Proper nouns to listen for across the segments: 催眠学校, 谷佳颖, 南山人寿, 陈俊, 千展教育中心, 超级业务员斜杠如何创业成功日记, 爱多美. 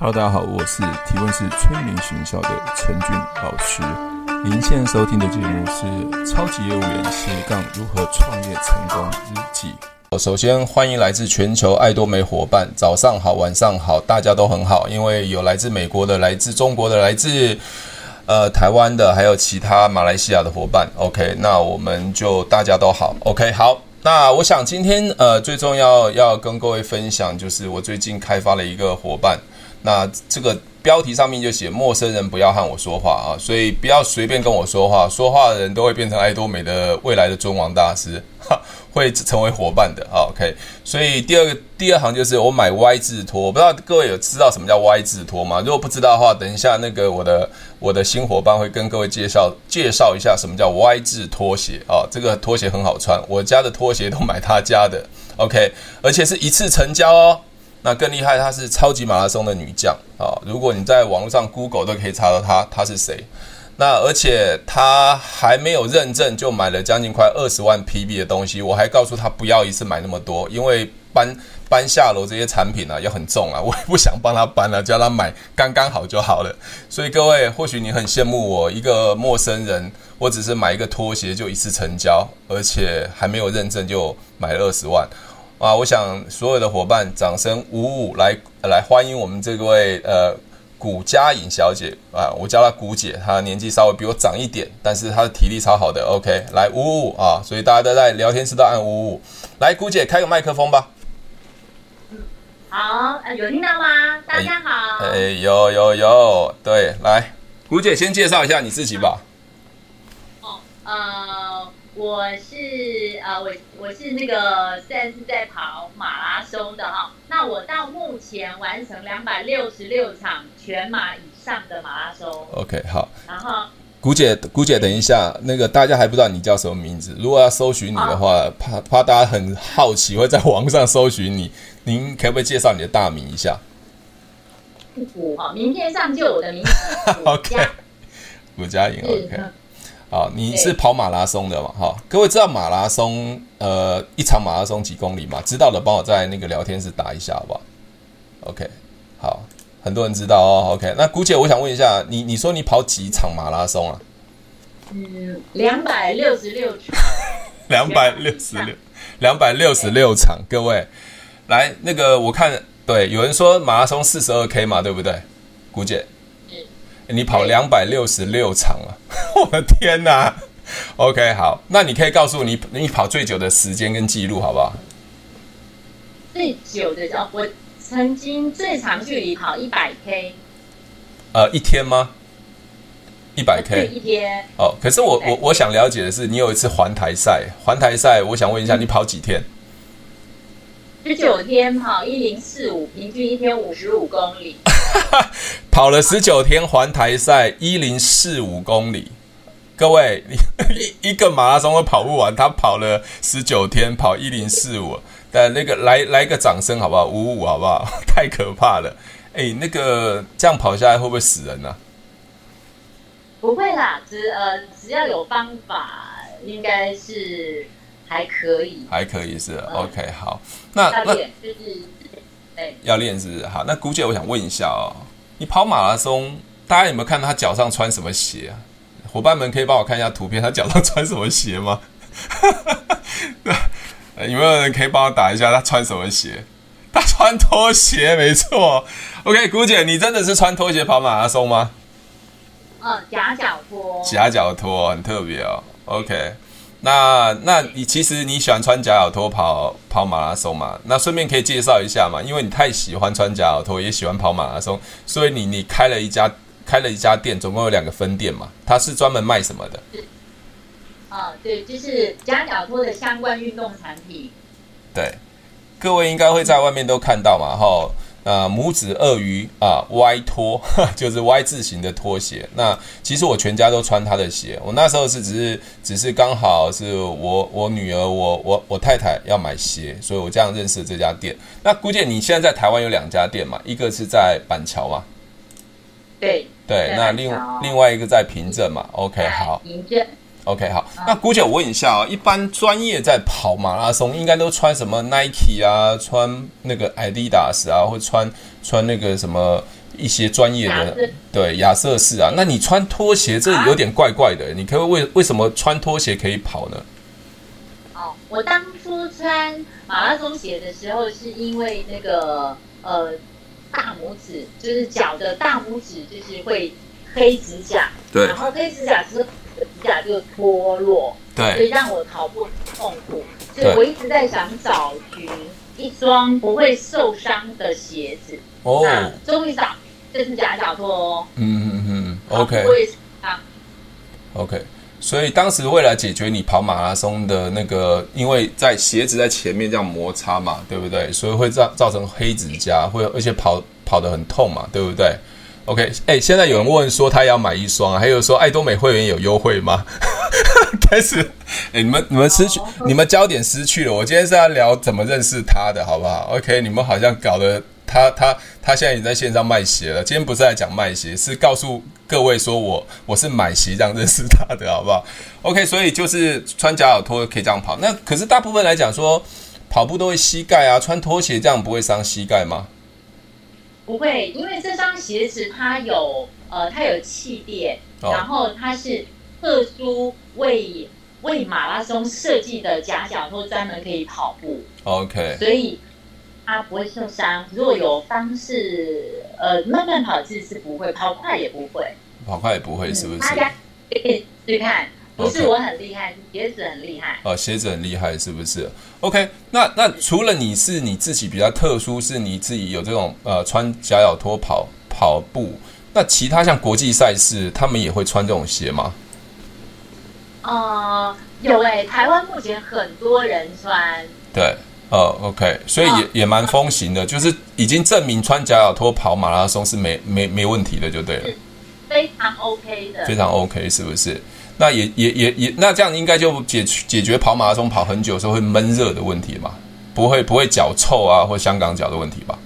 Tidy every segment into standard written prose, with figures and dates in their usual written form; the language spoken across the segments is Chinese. Hello， 大家好，我是提问是催眠学校的陈俊老师。您现在收听的节目是《超级业务员斜杠如何创业成功日记》。首先欢迎来自全球爱多美伙伴，早上好，晚上好，大家都很好，因为有来自美国的，来自中国的，来自台湾的，还有其他马来西亚的伙伴。OK， 那我们就大家都好。OK， 好。那我想今天最重要跟各位分享，就是我最近开发了一个伙伴。那这个标题上面就写陌生人不要和我说话啊，所以不要随便跟我说话，说话的人都会变成爱多美的未来的尊王大师，会成为伙伴的。 OK， 所以第二行就是我买 Y 字拖，我不知道各位有知道什么叫 Y 字拖吗？如果不知道的话，等一下那个我的新伙伴会跟各位介绍一下什么叫 Y 字拖鞋啊，这个拖鞋很好穿，我家的拖鞋都买他家的。 OK， 而且是一次成交哦。那更厉害，她是超级马拉松的女将啊！如果你在网络上 Google 都可以查到她是谁。那而且她还没有认证就买了将近快20万 PB 的东西，我还告诉她不要一次买那么多，因为搬下楼这些产品啊也很重啊，我也不想帮她搬了，叫她买刚刚好就好了。所以各位，或许你很羡慕我一个陌生人，我只是买一个拖鞋就一次成交，而且还没有认证就买了20万。啊，我想所有的伙伴掌声鼓舞来欢迎我们这位谷佳颖小姐啊，我叫她谷姐，她年纪稍微比我长一点，但是她的体力超好的。 OK， 来鼓舞啊，所以大家都在聊天室都按鼓舞。来，谷姐开个麦克风吧。好，有听到吗？大家好。有，对，来，谷姐先介绍一下你自己吧。我是那个算是在跑马拉松的哈，那我到目前完成266场全马以上的马拉松。OK， 好。然后谷姐，等一下，那个大家还不知道你叫什么名字，如果要搜寻你的话，怕大家很好奇会在网上搜寻你，您可不可以介绍你的大名一下？名片上就有我的名字。OK， 谷佳颖。OK。好，你是跑马拉松的嘛？哈，各位知道马拉松一场马拉松几公里吗？知道的帮我在那个聊天室打一下好不好 ？OK， 好，很多人知道哦。OK， 那谷姐，我想问一下，你说你跑几场马拉松啊？266场。266场，各位来那个我看，对，有人说马拉松42K 嘛，对不对？谷姐。你跑266场啊我的天哪、啊、OK， 好，那你可以告诉你跑最久的时间跟记录好不好？最久的我曾经最长距离跑 100K。 一天吗？ 100K 对，一天哦。可是我想了解的是，你有一次环台赛，我想问一下你跑几天？19天跑1045，平均一天55公里。跑了19天环台赛，1045公里。各位，一个马拉松都跑不完，他跑了19天，跑1045。但那个来个掌声好不好？55好不好？太可怕了！哎，那个这样跑下来会不会死人啊？不会啦，只要有方法，应该是还可以是、OK， 好。那就是要练是不是？好，那谷姐，我想问一下哦，你跑马拉松，大家有没有看他脚上穿什么鞋啊？伙伴们可以帮我看一下图片，他脚上穿什么鞋吗？有没有人可以帮我打一下他穿什么鞋？他穿拖鞋，没错。OK， 谷姐，你真的是穿拖鞋跑马拉松吗？夹脚拖，很特别哦。OK。那你其实你喜欢穿夹脚拖跑马拉松嘛？那顺便可以介绍一下嘛，因为你太喜欢穿夹脚拖，也喜欢跑马拉松，所以你开了一家店，总共有2个分店嘛。它是专门卖什么的？对，就是夹脚拖的相关运动产品。对，各位应该会在外面都看到嘛，齁。拇指鳄鱼啊 ，Y 拖就是 Y 字形的拖鞋。那其实我全家都穿他的鞋。我那时候只是刚好是我女儿我太太要买鞋，所以我这样认识这家店。那估计你现在在台湾有2家店嘛，一个是在板桥嘛，对，那另外一个在平镇嘛。OK， 好。OK， 好。那姑姐，我问一下啊、哦，一般专业在跑马拉松，应该都穿什么 Nike 啊，穿那个 Adidas 啊，或穿那个什么一些专业的对亚瑟士啊。那你穿拖鞋这有点怪怪的、啊、你可以为什么穿拖鞋可以跑呢？哦，我当初穿马拉松鞋的时候是因为那个大拇指就是脚的大拇指就是会黑指甲，对，然后黑指甲之后指甲就脱落，对，所以让我跑步痛苦，所以我一直在想找寻一双不会受伤的鞋子。哦，那终于找，这是夹脚拖哦。OK。不会受伤。OK， 所以当时为了解决你跑马拉松的那个，因为在鞋子在前面这样摩擦嘛，对不对？所以会造成黑指甲，会而且跑得很痛嘛，对不对？OK， 哎，现在有人问说他要买一双、啊，还有说爱多美会员有优惠吗？开始，哎，你们失去，你们焦点失去了。我今天是要聊怎么认识他的，好不好 ？OK， 你们好像搞得他现在也在线上卖鞋了。今天不是在讲卖鞋，是告诉各位说我是买鞋这样认识他的，好不好 ？OK， 所以就是穿夹脚拖可以这样跑。那可是大部分来讲说跑步都会膝盖啊，穿拖鞋这样不会伤膝盖吗？不会，因为这双鞋子它有气垫、哦，然后它是特殊为马拉松设计的夹脚拖，专门可以跑步。OK， 所以它不会受伤。如果有方式，慢慢跑其实是不会，跑快也不会，是不是？大家可以去看。不是我很厉害，鞋子很厉害。鞋子很厉害，是不是 ？OK， 那除了你是你自己比较特殊，是你自己有这种穿夹脚拖跑步，那其他像国际赛事，他们也会穿这种鞋吗？有诶，台湾目前很多人穿。对，OK， 所以也蛮风行的，就是已经证明穿夹脚拖跑马拉松是没问题的，就对了。非常 OK 的。非常 OK， 是不是？那也那这样应该就解决跑马拉松跑很久的时候会闷热的问题嘛，不会脚臭啊或香港脚的问题吧？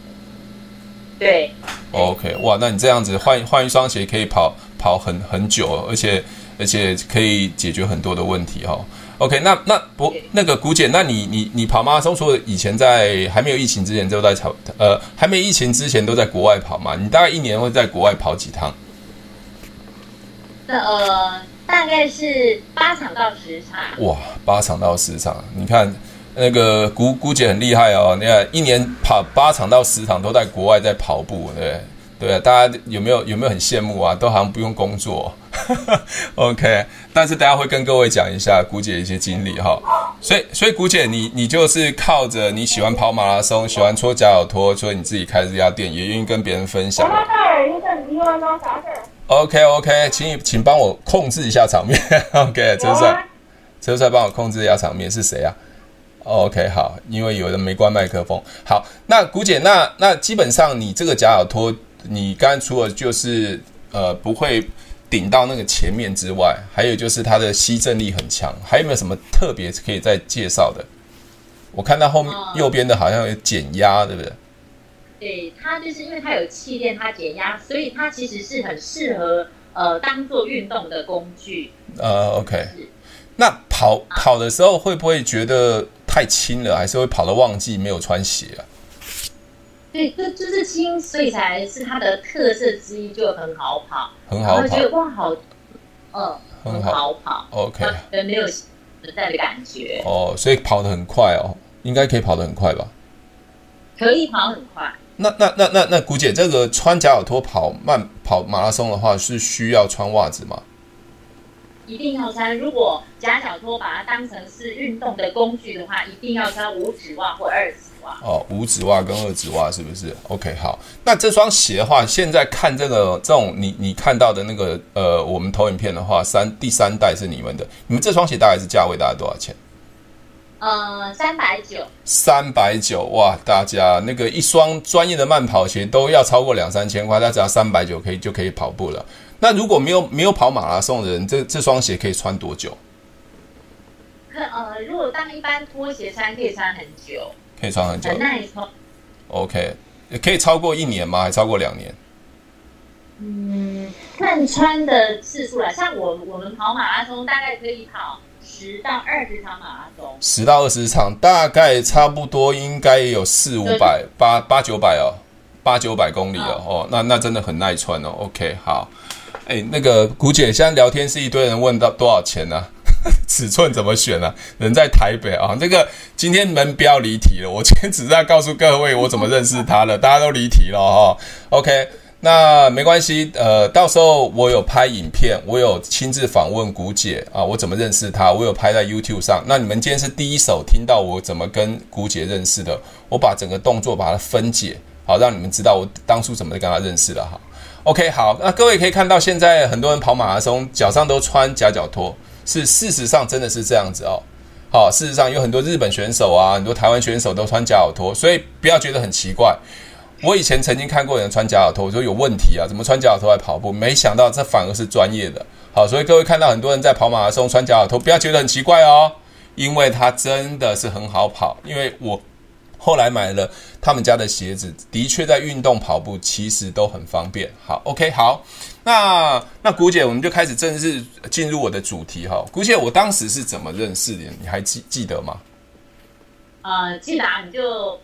对。OK， 哇，那你这样子换一双鞋可以跑很久，而且可以解决很多的问题哦。OK， 那个古姐，那你跑马拉松，除了以前在还没有疫情之前都在还没疫情之前都在国外跑嘛？你大概一年会在国外跑几趟？大概是8场到10场。哇，8场到10场，你看那个古姐很厉害哦，你看一年跑8场到10场都在国外在跑步，对，大家有没有很羡慕啊？都好像不用工作。OK， 但是大家会跟各位讲一下古姐一些经历哈、哦。所以古姐你就是靠着你喜欢跑马拉松，喜欢搓夹脚拖，所以你自己开这家店，也愿意跟别人分享。OK， 请帮我控制一下场面。OK， 车帅帮我控制一下场面，是谁啊 ？OK， 好，因为有人没关麦克风。好，那古姐，那基本上你这个夹脚拖，你刚才除了就是不会顶到那个前面之外，还有就是它的吸震力很强，还有没有什么特别可以再介绍的？我看到后面右边的好像有减压，对不对？对，它就是因为它有气垫，它减压，所以它其实是很适合当做运动的工具。OK， 那跑的时候会不会觉得太轻了，还是会跑的忘记没有穿鞋啊？对，就是轻，所以才是它的特色之一，就很好跑，然后觉得哇好，很好跑。OK， 没有存在的感觉。哦，所以跑得很快哦，应该可以跑得很快吧？可以跑很快。那古姐，这个穿夹脚拖跑马拉松的话，是需要穿袜子吗？一定要穿。如果夹脚拖把它当成是运动的工具的话，一定要穿5指袜或2指袜。哦，5指袜跟2指袜是不是 ？OK， 好。那这双鞋的话，现在看这种你看到的那个我们投影片的话，第三代是你们的，你们这双鞋大概是价位大概多少钱？390。390，哇！大家那个一双专业的慢跑鞋都要超过2-3千块，但只要390就可以跑步了。那如果没有跑马拉松的人，这双鞋可以穿多久？如果当一般拖鞋穿，可以穿很久。很耐穿。OK， 可以超过1年吗？还超过2年？看穿的次数了。像我们跑马拉松，大概可以跑10到20场马拉松，10到20场大概差不多应该有400-500、800-900哦。800-900公里了哦，那真的很耐穿哦。OK， 好，哎，那个古姐，现在聊天是一堆人问到多少钱啊？尺寸怎么选啊？人在台北啊，这个今天门不要离题了，我今天只是要告诉各位我怎么认识他了，大家都离题了哦。OK。那没关系，到时候我有拍影片，我有亲自访问古姐啊，我怎么认识她，我有拍在 YouTube 上。那你们今天是第一手听到我怎么跟古姐认识的，我把整个动作把它分解，好让你们知道我当初怎么跟她认识的哈。OK， 好，那各位可以看到现在很多人跑马拉松脚上都穿夹脚拖，是事实上真的是这样子哦。好，事实上有很多日本选手啊，很多台湾选手都穿夹脚拖，所以不要觉得很奇怪。我以前曾经看过人穿夹脚拖，我说有问题啊，怎么穿夹脚拖来跑步？没想到这反而是专业的。好，所以各位看到很多人在跑马拉松穿夹脚拖，不要觉得很奇怪哦，因为它真的是很好跑。因为我后来买了他们家的鞋子，的确在运动跑步其实都很方便。好 ，OK， 好，那古姐，我们就开始正式进入我的主题哈。古姐，我当时是怎么认识的？你还记得吗？记得啊，你就。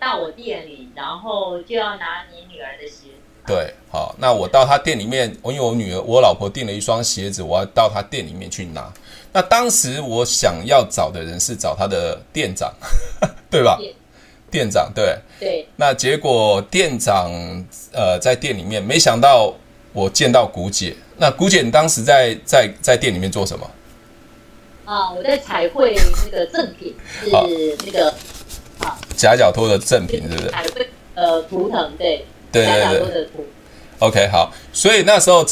到我店里，然后就要拿你女儿的鞋子。对，好，那我到她店里面，因为我老婆订了一双鞋子，我要到她店里面去拿。那当时我想要找的人是找她的店长，对吧？店长，对。那结果店长在店里面，没想到我见到古姐。那古姐，你当时在店里面做什么？啊，我在彩绘那个赠品，是那个。夹脚拖的正品是不是？图腾对，夹脚拖的图。OK， 好，所以那时候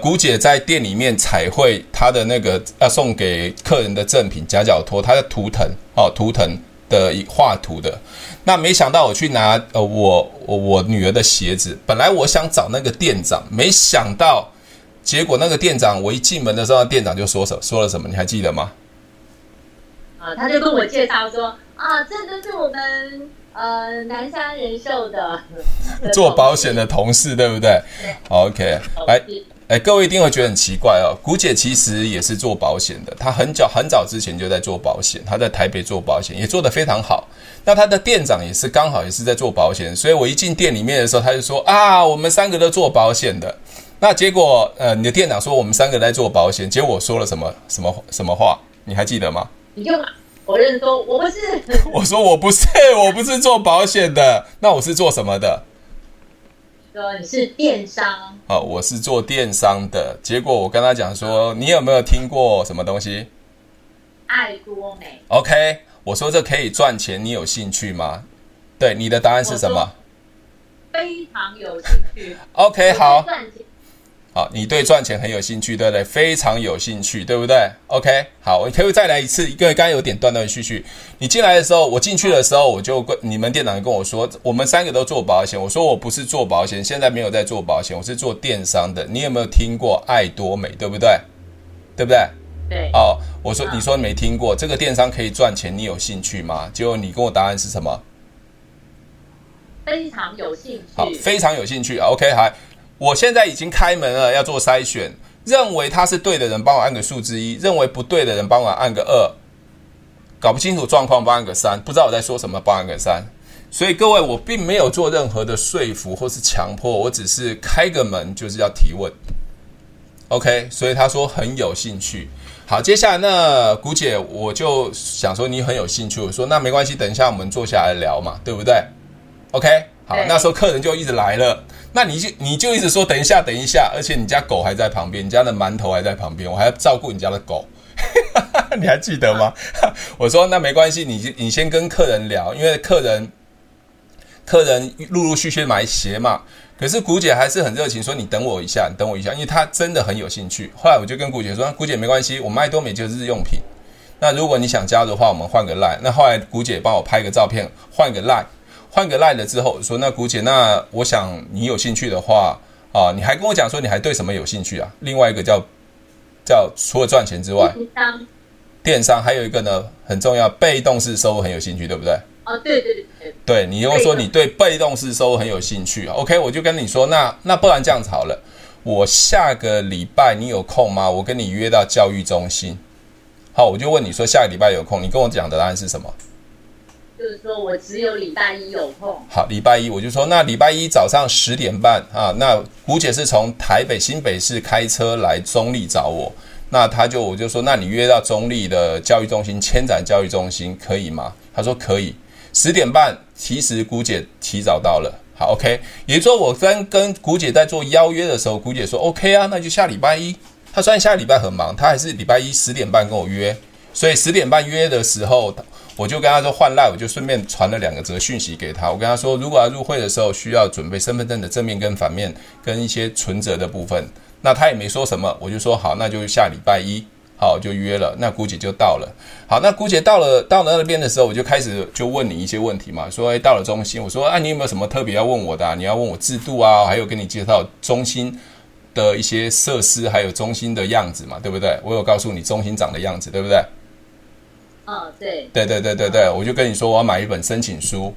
古姐在店里面彩绘她的那个要送给客人的正品夹脚拖，她的图腾的画图的。那没想到我去拿我女儿的鞋子，本来我想找那个店长，没想到结果那个店长我一进门的时候，店长就说了什么？你还记得吗？啊，他就跟我介绍说。啊，这都是我们南山人寿的做保险的同事，对不对？ OK， 来，各位一定会觉得很奇怪哦。古姐其实也是做保险的，她很早之前就在做保险，她在台北做保险也做得非常好。那她的店长也是刚好也是在做保险，所以我一进店里面的时候，她就说啊，我们3个都做保险的。那结果你的店长说我们3个在做保险，结果我说了什么话，你还记得吗？你就我认说我不是我说我不是做保险的，那我是做什么的？你是电商。好，我是做电商的。结果我跟他讲说，你有没有听过什么东西？爱多美。 OK， 我说这可以赚钱，你有兴趣吗？对，你的答案是什么？非常有兴趣。 OK， 好，你对赚钱很有兴趣，对不对？非常有兴趣，对不对？ OK， 好，我可以再来一次，因为刚才有点断断续续。你进来的时候，我进去的时候，你们店长跟我说，我们3个都做保险。我说我不是做保险，现在没有在做保险，我是做电商的。你有没有听过爱多美，对不对？对不对？对。哦，我说，你说没听过，这个电商可以赚钱，你有兴趣吗？结果你跟我答案是什么？非常有兴趣。好，非常有兴趣。OK， 好。我现在已经开门了，要做筛选。认为他是对的人，帮我按个数字1；认为不对的人，帮我按个2。搞不清楚状况，帮我按个3；不知道我在说什么，帮我按个3。所以各位，我并没有做任何的说服或是强迫，我只是开个门，就是要提问。OK， 所以他说很有兴趣。好，接下来呢，古姐，我就想说你很有兴趣，我说那没关系，等一下我们坐下来聊嘛，对不对 ？OK， 好，那时候客人就一直来了。那你就一直说等一下，而且你家狗还在旁边，你家的馒头还在旁边，我还要照顾你家的狗，你还记得吗？我说那没关系，你先跟客人聊，因为客人陆陆续续买鞋嘛。可是古姐还是很热情，说你等我一下，因为她真的很有兴趣。后来我就跟古姐说，古姐没关系，我们爱多美就是日用品。那如果你想加入的话，我们换个 LINE。那后来古姐帮我拍个照片，换个 LINE 了之后说，那古姐，那我想你有兴趣的话啊，你还跟我讲说你还对什么有兴趣啊？另外一个叫除了赚钱之外，电商还有一个呢很重要，被动式收入很有兴趣，对不对？哦，对。对，你又说你对被动式收入很有兴趣。OK， 我就跟你说，那不然这样子好了，我下个礼拜你有空吗？我跟你约到教育中心。好，我就问你说下个礼拜有空，你跟我讲的答案是什么？就是说我只有礼拜一有空。好，礼拜一我就说那礼拜一早上10:30啊，那胡姐是从台北新北市开车来中立找我，那我就说那你约到中立的教育中心千展教育中心可以吗？她说可以，10:30其实胡姐提早到了。好 OK， 也就是说我跟古姐在做邀约的时候，古姐说 OK 啊，那就下礼拜一。她虽然下礼拜很忙，她还是礼拜一10:30跟我约，所以10:30约的时候我就跟她说换赖，我就顺便传了2则讯息给她。我跟她说如果要入会的时候需要准备身份证的正面跟反面跟一些存折的部分，那她也没说什么，我就说好，那就下礼拜一，好，就约了。那姑姐就到了。好，那姑姐到了那边的时候，我就开始就问你一些问题嘛，说到了中心，我说啊，你有没有什么特别要问我的啊？你要问我制度啊，还有跟你介绍中心的一些设施，还有中心的样子嘛，对不对？我有告诉你中心长的样子，对不对？哦，对。对对对对对，我就跟你说我要买一本申请书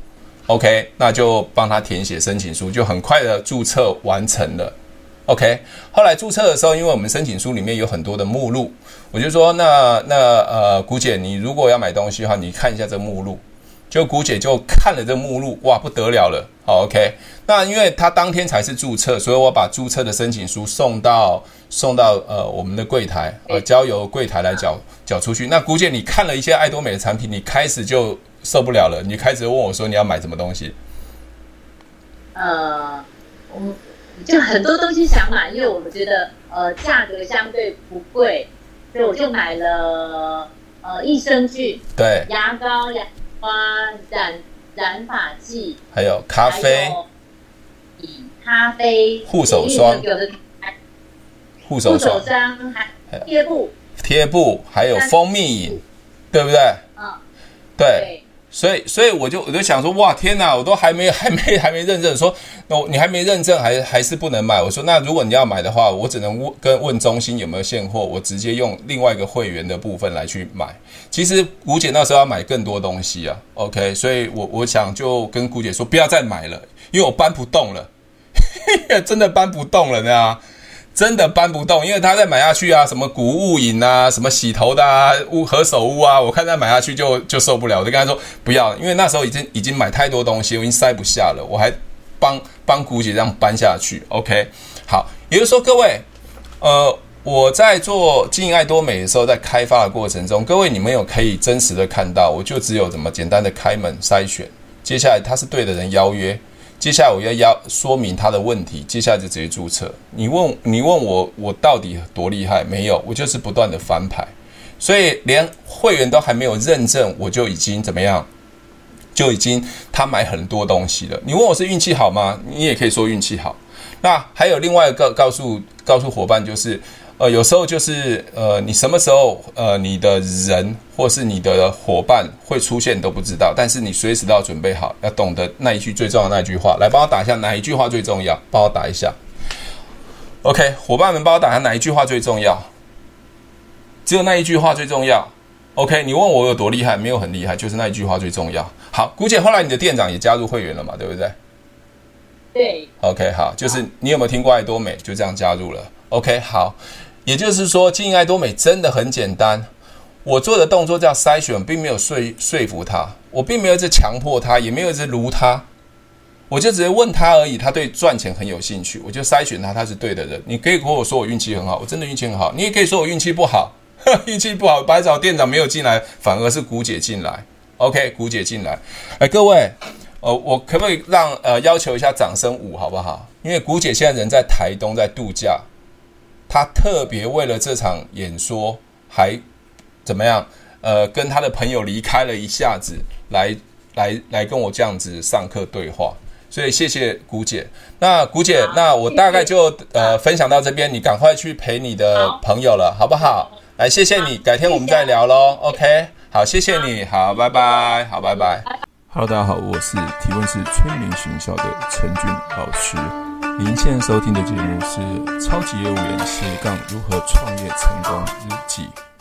，OK， 那就帮他填写申请书，就很快的注册完成了。OK， 后来注册的时候，因为我们申请书里面有很多的目录，我就说那古姐，你如果要买东西的话，你看一下这目录。就古姐就看了这目录，哇，不得了了。好 ，OK， 那因为她当天才是注册，所以我把注册的申请书送到我们的柜台，交由柜台来缴出去。那古姐，你看了一些爱多美的产品，你开始就受不了了，你开始问我说你要买什么东西？就很多东西想买，因为我们觉得价格相对不贵，所以我就买了益生菌、对牙膏、牙花、染发剂，还有咖啡、护手霜、护手霜、贴布，还有蜂蜜饮，对不对？嗯，对。所以我就想说，哇，天哪，我都还没认证，说你还没认证还是不能买。我说那如果你要买的话，我只能问中心有没有现货，我直接用另外一个会员的部分来去买。其实古姐那时候要买更多东西啊 ，OK， 所以我想就跟古姐说不要再买了，因为我搬不动了，真的搬不动了呢。真的搬不动，因为他再买下去啊，什么谷物饮啊，什么洗头的啊，何首乌啊，我看他买下去就受不了，我就跟他说不要，因为那时候已经买太多东西，我已经塞不下了，我还帮谷姐这样搬下去。 OK， 好，也就是说各位，我在做经营爱多美的时候，在开发的过程中，各位你们有可以真实的看到，我就只有怎么简单的开门筛选，接下来他是对的人邀约，接下来我要说明他的问题，接下来就直接注册。你问我到底多厉害？没有，我就是不断的翻牌，所以连会员都还没有认证，我就已经怎么样？就已经他买很多东西了。你问我是运气好吗？你也可以说运气好。那还有另外一个告诉伙伴就是，有时候就是你什么时候你的人或是你的伙伴会出现你都不知道，但是你随时都要准备好，要懂得那一句最重要的那一句话，来帮我打一下哪一句话最重要，帮我打一下。OK， 伙伴们帮我打一下哪一句话最重要？只有那一句话最重要。OK， 你问我有多厉害？没有很厉害，就是那一句话最重要。好，古姐，后来你的店长也加入会员了嘛？对不对？对。OK， 好，就是你有没有听过爱多美？就这样加入了。OK， 好。也就是说经营爱多美真的很简单，我做的动作叫筛选，并没有说服他，我并没有一直强迫他，也没有一直撸他，我就直接问他而已，他对赚钱很有兴趣，我就筛选他，他是对的人。你可以跟我说我运气很好，我真的运气很好，你也可以说我运气不好，运气不好白找店长没有进来，反而是古姐进来。 OK， 古姐进来，各位，我可不可以要求一下掌声舞好不好？因为古姐现在人在台东在度假，他特别为了这场演说还怎么样跟他的朋友离开了一下子来跟我这样子上课对话，所以谢谢古姐。那古姐，那我大概就分享到这边，你赶快去陪你的朋友了，好不好？来，谢谢你，改天我们再聊咯。 OK， 好，谢谢你，好，拜拜，好，拜拜。Hello， 大家好，我是提问是催眠学校的陈俊老师，您现在收听的节目是《超级业务员斜杠如何创业成功日记》。